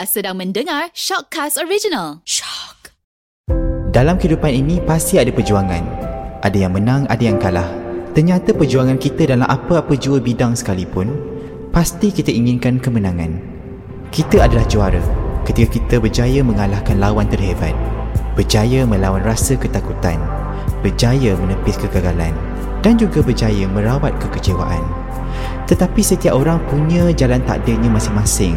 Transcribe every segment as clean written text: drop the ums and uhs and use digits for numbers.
Anda sedang mendengar Shockcast Original. Shock. Dalam kehidupan ini pasti ada perjuangan. Ada yang menang, ada yang kalah. Ternyata perjuangan kita dalam apa-apa jua bidang sekalipun, pasti kita inginkan kemenangan. Kita adalah juara ketika kita berjaya mengalahkan lawan terhebat, berjaya melawan rasa ketakutan, berjaya menepis kegagalan dan juga berjaya merawat kekecewaan. Tetapi setiap orang punya jalan takdirnya masing-masing.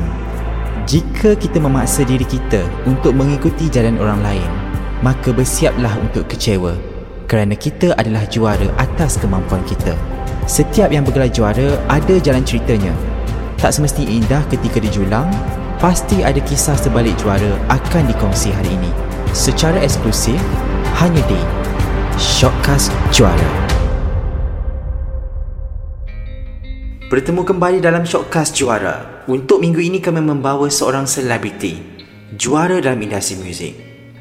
Jika kita memaksa diri kita untuk mengikuti jalan orang lain, maka bersiaplah untuk kecewa, kerana kita adalah juara atas kemampuan kita. Setiap yang bergelar juara ada jalan ceritanya. Tak semestinya indah ketika dijulang, pasti ada kisah sebalik juara akan dikongsi hari ini secara eksklusif hanya di Shortcast Juara. Bertemu kembali dalam Shockcast Juara. Untuk minggu ini kami membawa seorang selebriti, juara dalam industri muzik.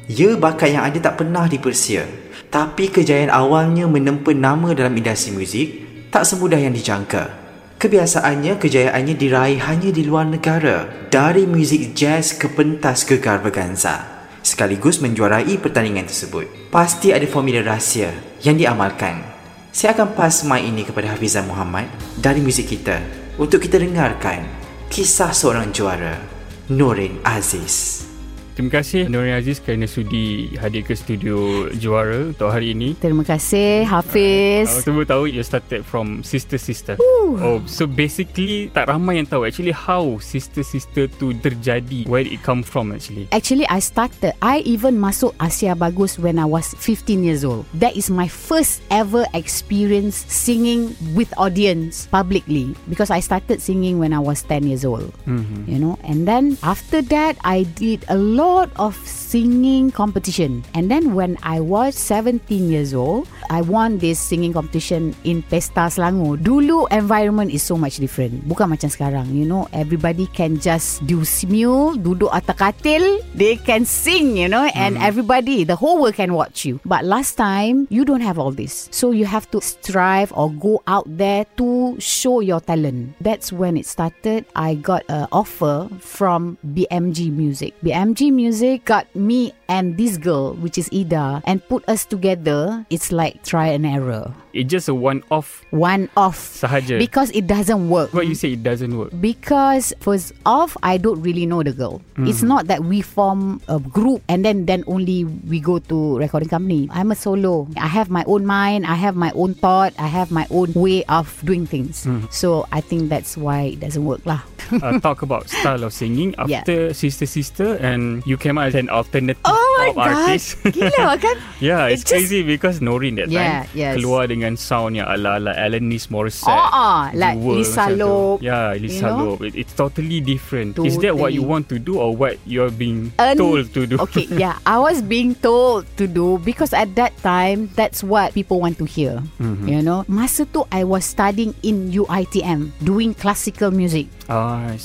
Ia bakat yang ada tak pernah dipersia, tapi kejayaan awalnya menempa nama dalam industri muzik tak semudah yang dijangka. Kebiasaannya, kejayaannya diraih hanya di luar negara, dari muzik jazz ke pentas Gegar Vaganza, sekaligus menjuarai pertandingan tersebut. Pasti ada formula rahsia yang diamalkan. Saya akan pass mic ini kepada Hafizan Muhammad dari muzik kita untuk kita dengarkan kisah seorang juara, Noreen Aziz. Terima kasih Noreen Aziz kerana sudi hadir ke studio Juara untuk hari ini. Terima kasih Hafiz. Semua tahu you started from Sister Sister. So basically tak ramai yang tahu actually how Sister Sister tu terjadi. Where did it come from actually? Actually I even masuk Asia Bagus when I was 15 years old. That is my first ever experience singing with audience publicly, because I started singing when I was 10 years old. Mm-hmm. You know, and then after that I did a lot of singing competition, and then when I was 17 years old I won this singing competition in Pesta Selangor. Dulu environment is so much different, bukan macam sekarang. You know, everybody can just do smule, duduk atas katil, they can sing, you know, and everybody, the whole world can watch you. But last time you don't have all this, so you have to strive or go out there to show your talent. That's when it started. I got an offer from BMG Music. BMG Music got me and this girl, which is Ida, and put us together. It's like try and error. It's just a one-off. One-off sahaja. Because it doesn't work. What you say it doesn't work? Because first off, I don't really know the girl. Mm-hmm. It's not that we form a group and then only we go to recording company. I'm a solo. I have my own mind. I have my own thought. I have my own way of doing things. Mm-hmm. So I think that's why it doesn't work lah. Talk about style of singing after Sister Sister, and you came out as an alternative pop artist. Gila kan? Yeah, it's just crazy because Noreen that time keluar dengan sound yang ala-ala Alanis Morissette. Like Lisa Loeb. Yeah, Lisa Loeb. It's totally different. Totally. Is that what you want to do or what you're being told to do? Okay, yeah, I was being told to do because at that time that's what people want to hear. Mm-hmm. You know, masa tu I was studying in UITM doing classical music.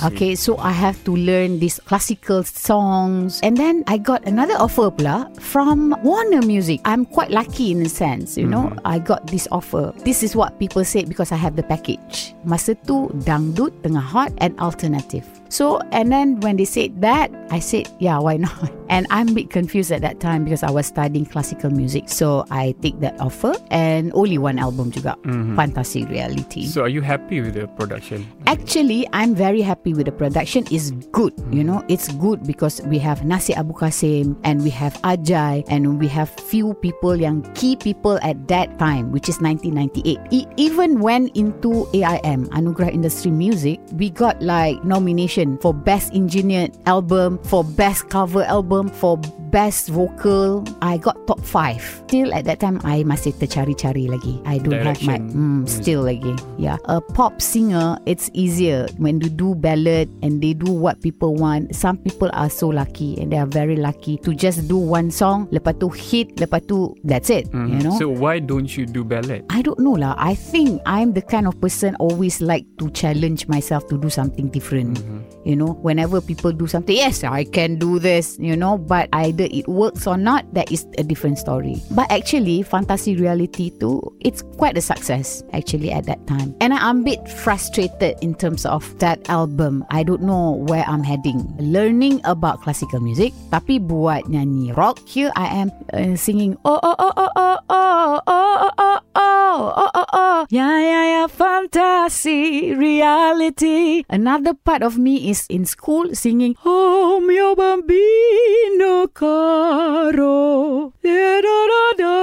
Okay, so I have to learn these classical songs. And then I got another offer pula from Warner Music. I'm quite lucky in a sense, you know. I got this offer. This is what people say because I have the package. Masa tu dangdut tengah hot and alternative. So, and then when they said that, I said, yeah, why not? And I'm a bit confused at that time because I was studying classical music. So, I take that offer and only one album juga, Fantasy Reality. So, are you happy with the production? Actually, I'm very happy with the production. It's good, you know. It's good because we have Nasi Abu Qasim and we have Ajay and we have few people, yang key people at that time, which is 1998. It even went into AIM, Anugerah Industry Music. We got like nomination for Best Engineered Album, for Best Cover Album, for Best Vocal. I got top 5. Still at that time I masih tercari-cari lagi. I don't have my still lagi. Yeah. A pop singer, it's easier when they do ballad and they do what people want. Some people are so lucky and they are very lucky to just do one song, lepas tu hit, lepas tu that's it, you know. So why don't you do ballad? I don't know lah. I think I'm the kind of person always like to challenge myself to do something different. You know, whenever people do something, yes, I can do this, you know, but I whether it works or not, that is a different story. But actually, Fantasi Reality tu, it's quite a success actually at that time. And I'm a bit frustrated in terms of that album. I don't know where I'm heading. Learning about classical music, tapi buat nyanyi rock. Here I am singing oh oh oh oh oh oh oh oh oh oh oh oh yeah yeah yeah Fantasi Reality. Another part of me is in school singing oh mio bambino caro da da da da,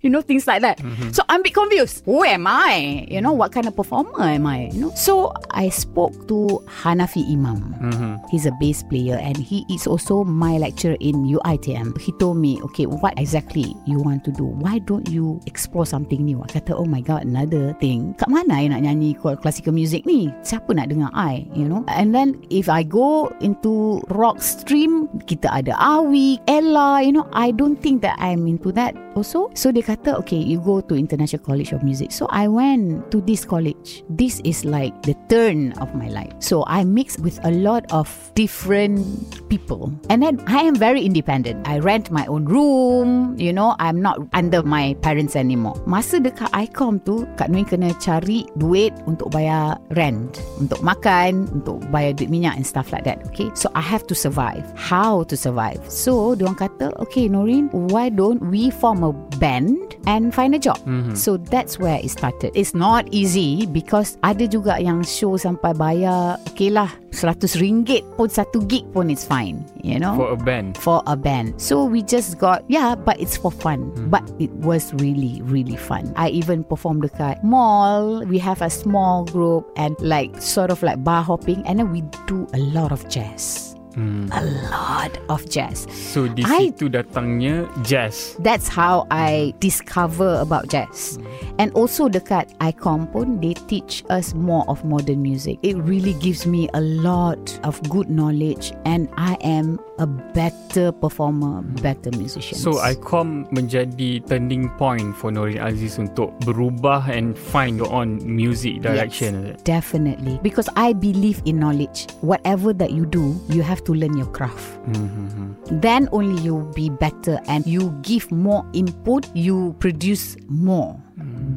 you know, things like that. Mm-hmm. So I'm a bit confused. Who am I? You know, what kind of performer am I? You know? So I spoke to Hanafi Imam. Mm-hmm. He's a bass player and he is also my lecturer in UITM. He told me, okay, what exactly you want to do? Why don't you explore something new? I kata, oh my God, another thing. Kat mana I nak nyanyi classical music ni? Siapa nak dengar I? You know? And then if I go into rock stream, kita ada Awi, Ella, you know, I don't think that I'm into that also. So dia kata, okay, you go to International College of Music. So I went to this college. This is like the turn of my life. So I mixed with a lot of different people. And then I am very independent. I rent my own room. You know, I'm not under my parents anymore. Masa dekat ICOM tu, Kak Nui kena cari duit untuk bayar rent, untuk makan, untuk bayar duit minyak and stuff like that. Okay, so I have to survive. How to survive? So diorang kata, okay Noreen, why don't we form a band and find a job? Mm-hmm. So that's where it started. It's not easy because ada juga yang show sampai bayar, okay lah, RM100 pun satu gig pun it's fine, you know, for a band. For a band. So we just got, yeah, but it's for fun. Mm-hmm. But it was really, really fun. I even performed dekat mall. We have a small group and like sort of like bar hopping, and then we do a lot of jazz. Hmm. A lot of jazz. So di situ datangnya jazz. That's how I discover about jazz. And also dekat ICOM pun, they teach us more of modern music. It really gives me a lot of good knowledge, and I am a better performer, better musician. So ICOM menjadi turning point for Noreen Aziz untuk berubah and find your own music direction. Yes, definitely. Because I believe in knowledge. Whatever that you do, you have to learn your craft. Mm-hmm. Then only you'll be better and you give more input, you produce more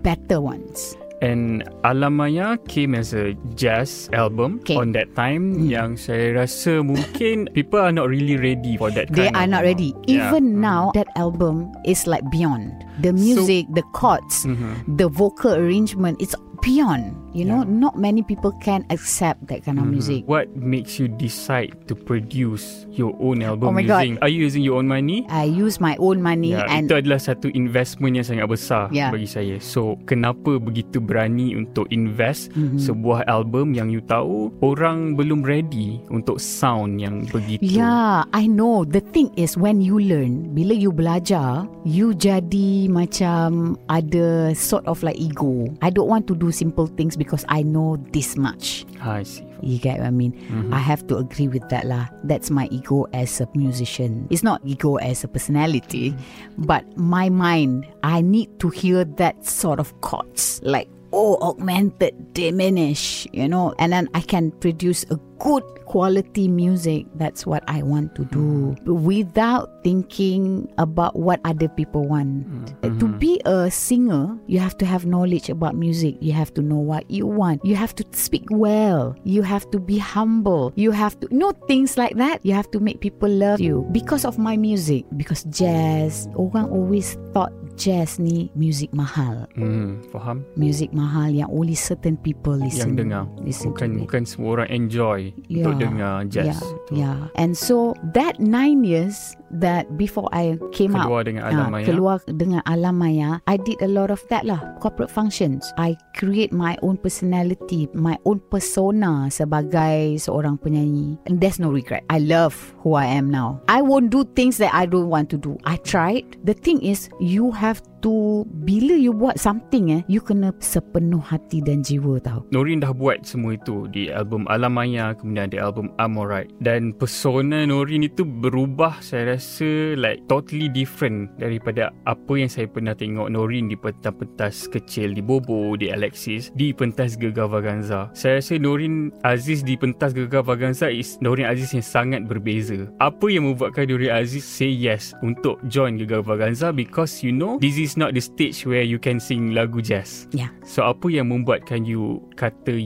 better ones. And Alamaya came as a jazz album on that time, yang saya rasa mungkin people are not really ready for that. They are not ready. Even now, that album is like beyond. The music, the chords, the vocal arrangement, it's beyond. You know, not many people can accept that kind of music. What makes you decide to produce your own album? Are you using your own money? I use my own money, and itu adalah satu investment yang sangat besar bagi saya. So kenapa begitu berani untuk invest sebuah album yang you tahu orang belum ready untuk sound yang begitu? Yeah, I know. The thing is, when you learn, bila you belajar, you jadi macam ada sort of like ego. I don't want to do simple things because I know this much. I see. You get what I mean? Mm-hmm. I have to agree with that lah. That's my ego as a musician. It's not ego as a personality, but my mind, I need to hear that sort of chords. Like, oh, augmented, diminish, you know. And then I can produce a good quality music. That's what I want to do, without thinking about what other people want. To be a singer, you have to have knowledge about music. You have to know what you want. You have to speak well. You have to be humble. You have to know things like that. You have to make people love you because of my music. Because jazz, orang always thought jazz ni music mahal. Faham? Music mahal yang only certain people listen. Yang dengar, bukan semua orang enjoy. Untuk dengar jazz. And so that 9 years that before I came out, keluar dengan Alamaya, I did a lot of that lah, corporate functions. I create my own personality, my own persona sebagai seorang penyanyi. And there's no regret. I love who I am now. I won't do things that I don't want to do. I tried. The thing is, you have tu bila you buat something you kena sepenuh hati dan jiwa tau. Noreen dah buat semua itu di album Alamaya, kemudian di album Amorite, dan persona Noreen itu berubah, saya rasa like totally different daripada apa yang saya pernah tengok Noreen di pentas-pentas kecil, di Bobo, di Alexis, di pentas Gegar Vaganza. Saya rasa Noreen Aziz di pentas Gegar Vaganza is Noreen Aziz yang sangat berbeza. Apa yang membuatkan Noreen Aziz say yes untuk join Gegar Vaganza, because you know this is not the stage where you can sing lagu jazz. Yeah. So apa yang membuatkan you kata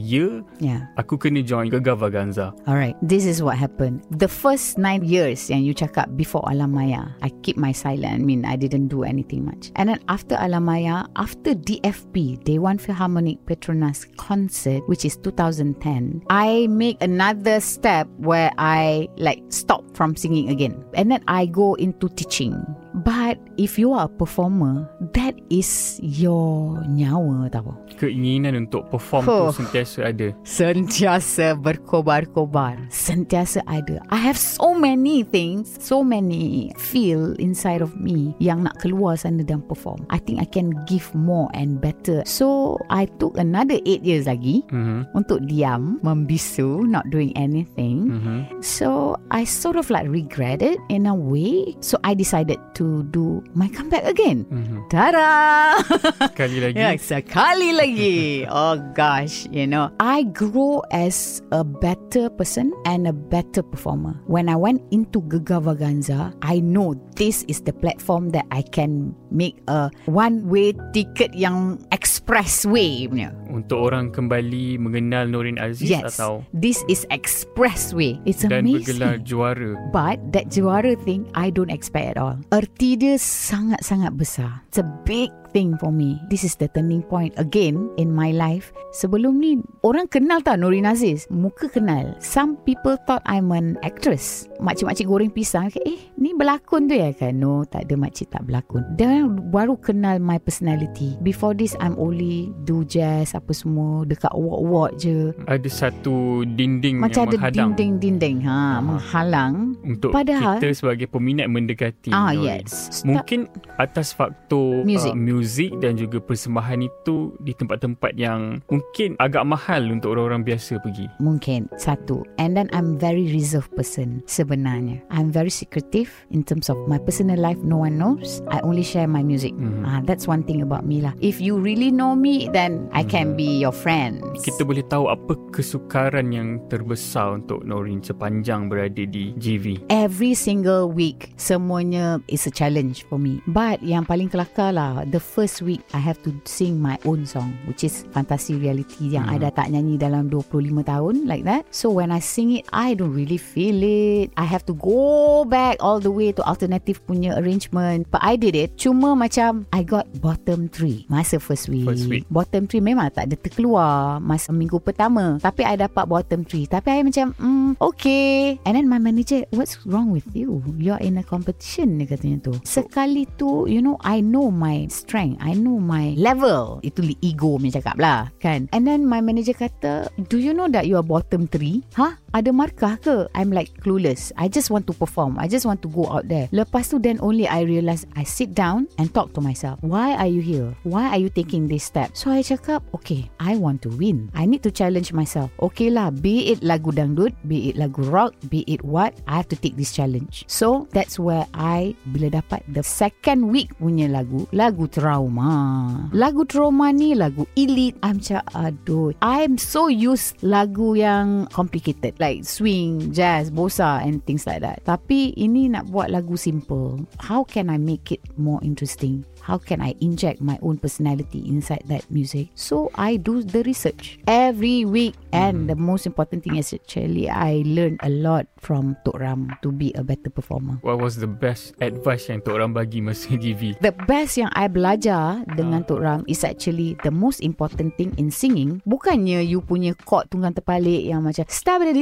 aku kena join Gegar Vaganza? Alright, this is what happened. The first 9 years yang you cakap before Alamaya, I keep my silent. I mean, I didn't do anything much. And then after Alamaya, after DFP, Dewan Philharmonic Petronas concert, which is 2010, I make another step where I like stop from singing again. And then I go into teaching. But if you are a performer, that is your nyawa tau. Keinginan untuk perform tu sentiasa ada. Sentiasa berkobar-kobar. Sentiasa ada. I have so many things, so many feel inside of me yang nak keluar sana dan perform. I think I can give more and better. So I took another 8 years lagi untuk diam, membisu, not doing anything. So I sort of like regret it in a way. So I decided to do my comeback again. Tada! Sekali lagi. Yeah, sekali lagi. Oh gosh, you know, I grow as a better person and a better performer. When I went into Gegar Vaganza, I know this is the platform that I can make a one-way ticket yang expressway punya. Untuk orang kembali mengenal Noreen Aziz, atau this is expressway. It's amazing. Dan bergelar juara. But that juara thing, I don't expect at all. Erti dia sangat-sangat besar. It's a big thing for me. This is the turning point again in my life. Sebelum ni orang kenal tak Noreen Aziz, muka kenal. Some people thought I'm an actress. Makcik-makcik goreng pisang kata, ni berlakon tu ya kan? No, tak ada makcik tak berlakon. Dia baru kenal my personality. Before this I'm only do jazz apa semua, dekat award-award je. Ada satu dinding macam yang menghadang. Macam ada dinding-dinding menghalang untuk padahal kita sebagai peminat mendekati. Mungkin atas faktor muzik dan juga persembahan itu di tempat-tempat yang mungkin agak mahal untuk orang-orang biasa pergi. Mungkin, satu. And then I'm very reserved person sebenarnya. I'm very secretive in terms of my personal life. No one knows. I only share my music. That's one thing about me lah. If you really know me, then I can be your friend. Kita boleh tahu apa kesukaran yang terbesar untuk Noreen sepanjang berada di GV. Every single week, semuanya is a challenge for me. But yang paling kelakar lah, the first week I have to sing my own song, which is Fantasi Reality yang Ida tak nyanyi dalam 25 tahun like that. So when I sing it, I don't really feel it. I have to go back all the way to alternative punya arrangement. But I did it. Cuma macam I got bottom 3 masa first week. Bottom 3 memang tak ada terkeluar masa minggu pertama. Tapi I dapat bottom 3. Tapi I macam okay. And then my manager, what's wrong with you? You're in a competition, dia katanya tu. Sekali tu, you know, I know my strength, I know my level. Itu ego punya cakap lah kan. And then my manager kata, do you know that you are bottom 3? Ada markah ke? I'm like clueless. I just want to perform, I just want to go out there. Lepas tu then only I realise, I sit down and talk to myself. Why are you here? Why are you taking this step? So I cakap, okay, I want to win, I need to challenge myself. Okay lah, be it lagu dangdut, be it lagu rock, be it what, I have to take this challenge. So that's where I, bila dapat the second week punya lagu trauma ni, lagu elite, I'm macam aduh, I'm so used lagu yang complicated like swing, jazz, bossa and things like that. Tapi ini nak buat lagu simple. How can I make it more interesting? How can I inject my own personality inside that music? So I do the research every week. And the most important thing is actually I learned a lot from Tok Ram to be a better performer. What was the best advice yang Tok Ram bagi masa GV? The best yang I belajar dengan Tok Ram is actually the most important thing in singing. Bukannya you punya chord tunggang terbalik yang macam stop it,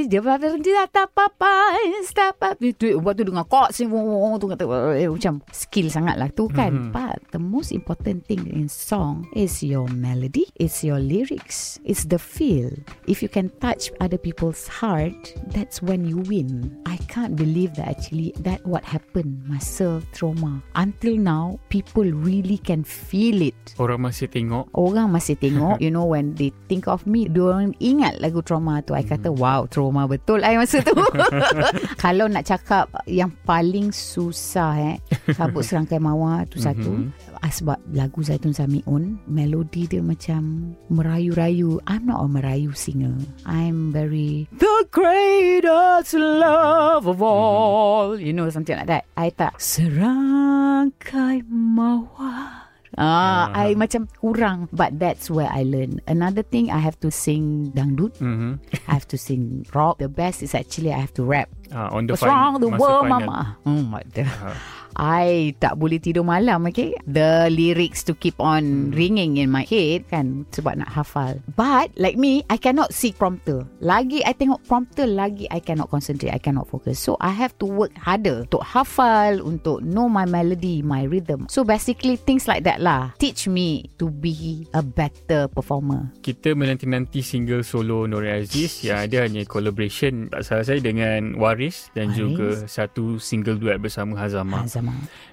buat tu dengan chord tunggang terbalik, macam skill sangat lah tu kan. But the most important thing in song is your melody, it's your lyrics, it's the feel. If if you can touch other people's heart, that's when you win. I can't believe that actually that what happened masa trauma. Until now, people really can feel it. Orang masih tengok you know, when they think of me, diorang ingat lagu trauma tu. I kata wow, trauma betul I masa tu. Kalau nak cakap yang paling susah Sabuk Serangkai Mawar tu satu. Sebab lagu Zaitun Sami'un, melodi dia macam merayu-rayu. I'm not a merayu singer. I'm very the greatest love of all, you know, something like that. I tak Serangkai Mawar. I macam kurang. But that's where I learn. Another thing, I have to sing dangdut. I have to sing rock. The best is actually I have to rap. What's wrong the world, mama? Oh my God. I tak boleh tidur malam, okay? The lyrics to keep on ringing in my head, kan? Sebab nak hafal. But, like me, I cannot see prompter. Lagi I tengok prompter, lagi I cannot concentrate, I cannot focus. So, I have to work harder untuk hafal, untuk know my melody, my rhythm. So, basically, things like that lah. Teach me to be a better performer. Kita menanti-nanti single solo Noreen Aziz yang ada hanya collaboration, tak salah saya, dengan Waris dan juga satu single duet bersama Hazama.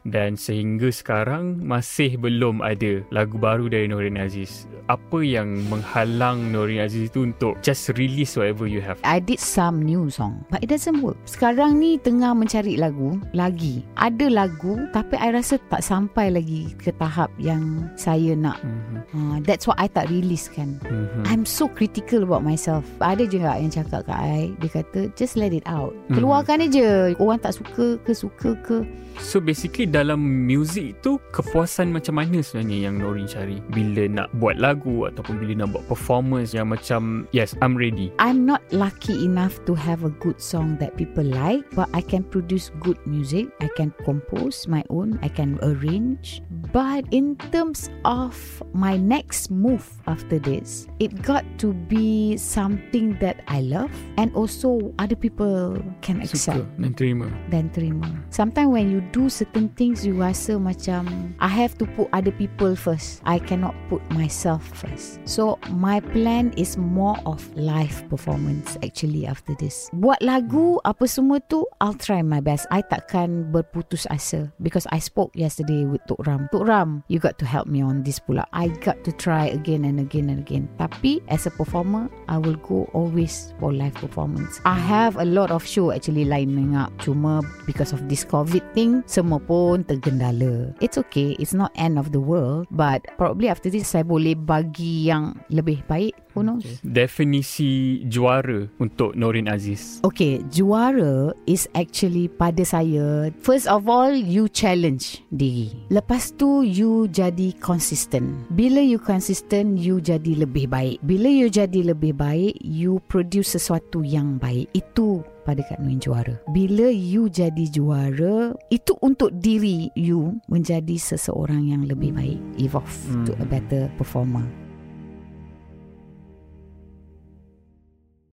Dan sehingga sekarang masih belum ada lagu baru dari Noreen Aziz. Apa yang menghalang Noreen Aziz itu untuk just release whatever you have? I did some new song, but it doesn't work. Sekarang ni tengah mencari lagu lagi. Ada lagu, tapi I rasa tak sampai lagi ke tahap yang saya nak. That's why I tak release, kan. I'm so critical about myself. Ada je yang cakap kat I, dia kata just let it out, keluarkan aje. Orang tak suka ke suka ke. So basically dalam music tu, kepuasan macam mana sebenarnya yang Noreen cari bila nak buat lagu ataupun bila nak buat performance yang macam yes, I'm ready? I'm not lucky enough to have a good song that people like, but I can produce good music. I can compose my own, I can arrange. But in terms of my next move after this, it got to be something that I love and also other people can accept dan terima. Sometimes when you do certain things, you rasa macam I have to put other people first, I cannot put myself first. So my plan is more of live performance actually after this. Buat lagu apa semua tu, I'll try my best. I takkan berputus asa, because I spoke yesterday with Tok Ram, you got to help me on this pula. I got to try again and again. Tapi as a performer, I will go always for live performance. I have a lot of show actually lining up, cuma because of this COVID thing semua pun tergendala. It's okay, it's not end of the world, but probably after this saya boleh bagi yang lebih baik. Who knows? Definisi juara untuk Noreen Aziz. Okay, juara is actually pada saya, first of all, you challenge diri. Lepas tu you jadi consistent. Bila you consistent, you jadi lebih baik. Bila you jadi lebih baik, you produce sesuatu yang baik. Itu pada Kak Noreen juara. Bila you jadi juara, itu untuk diri you menjadi seseorang yang lebih baik, evolve to a better performer.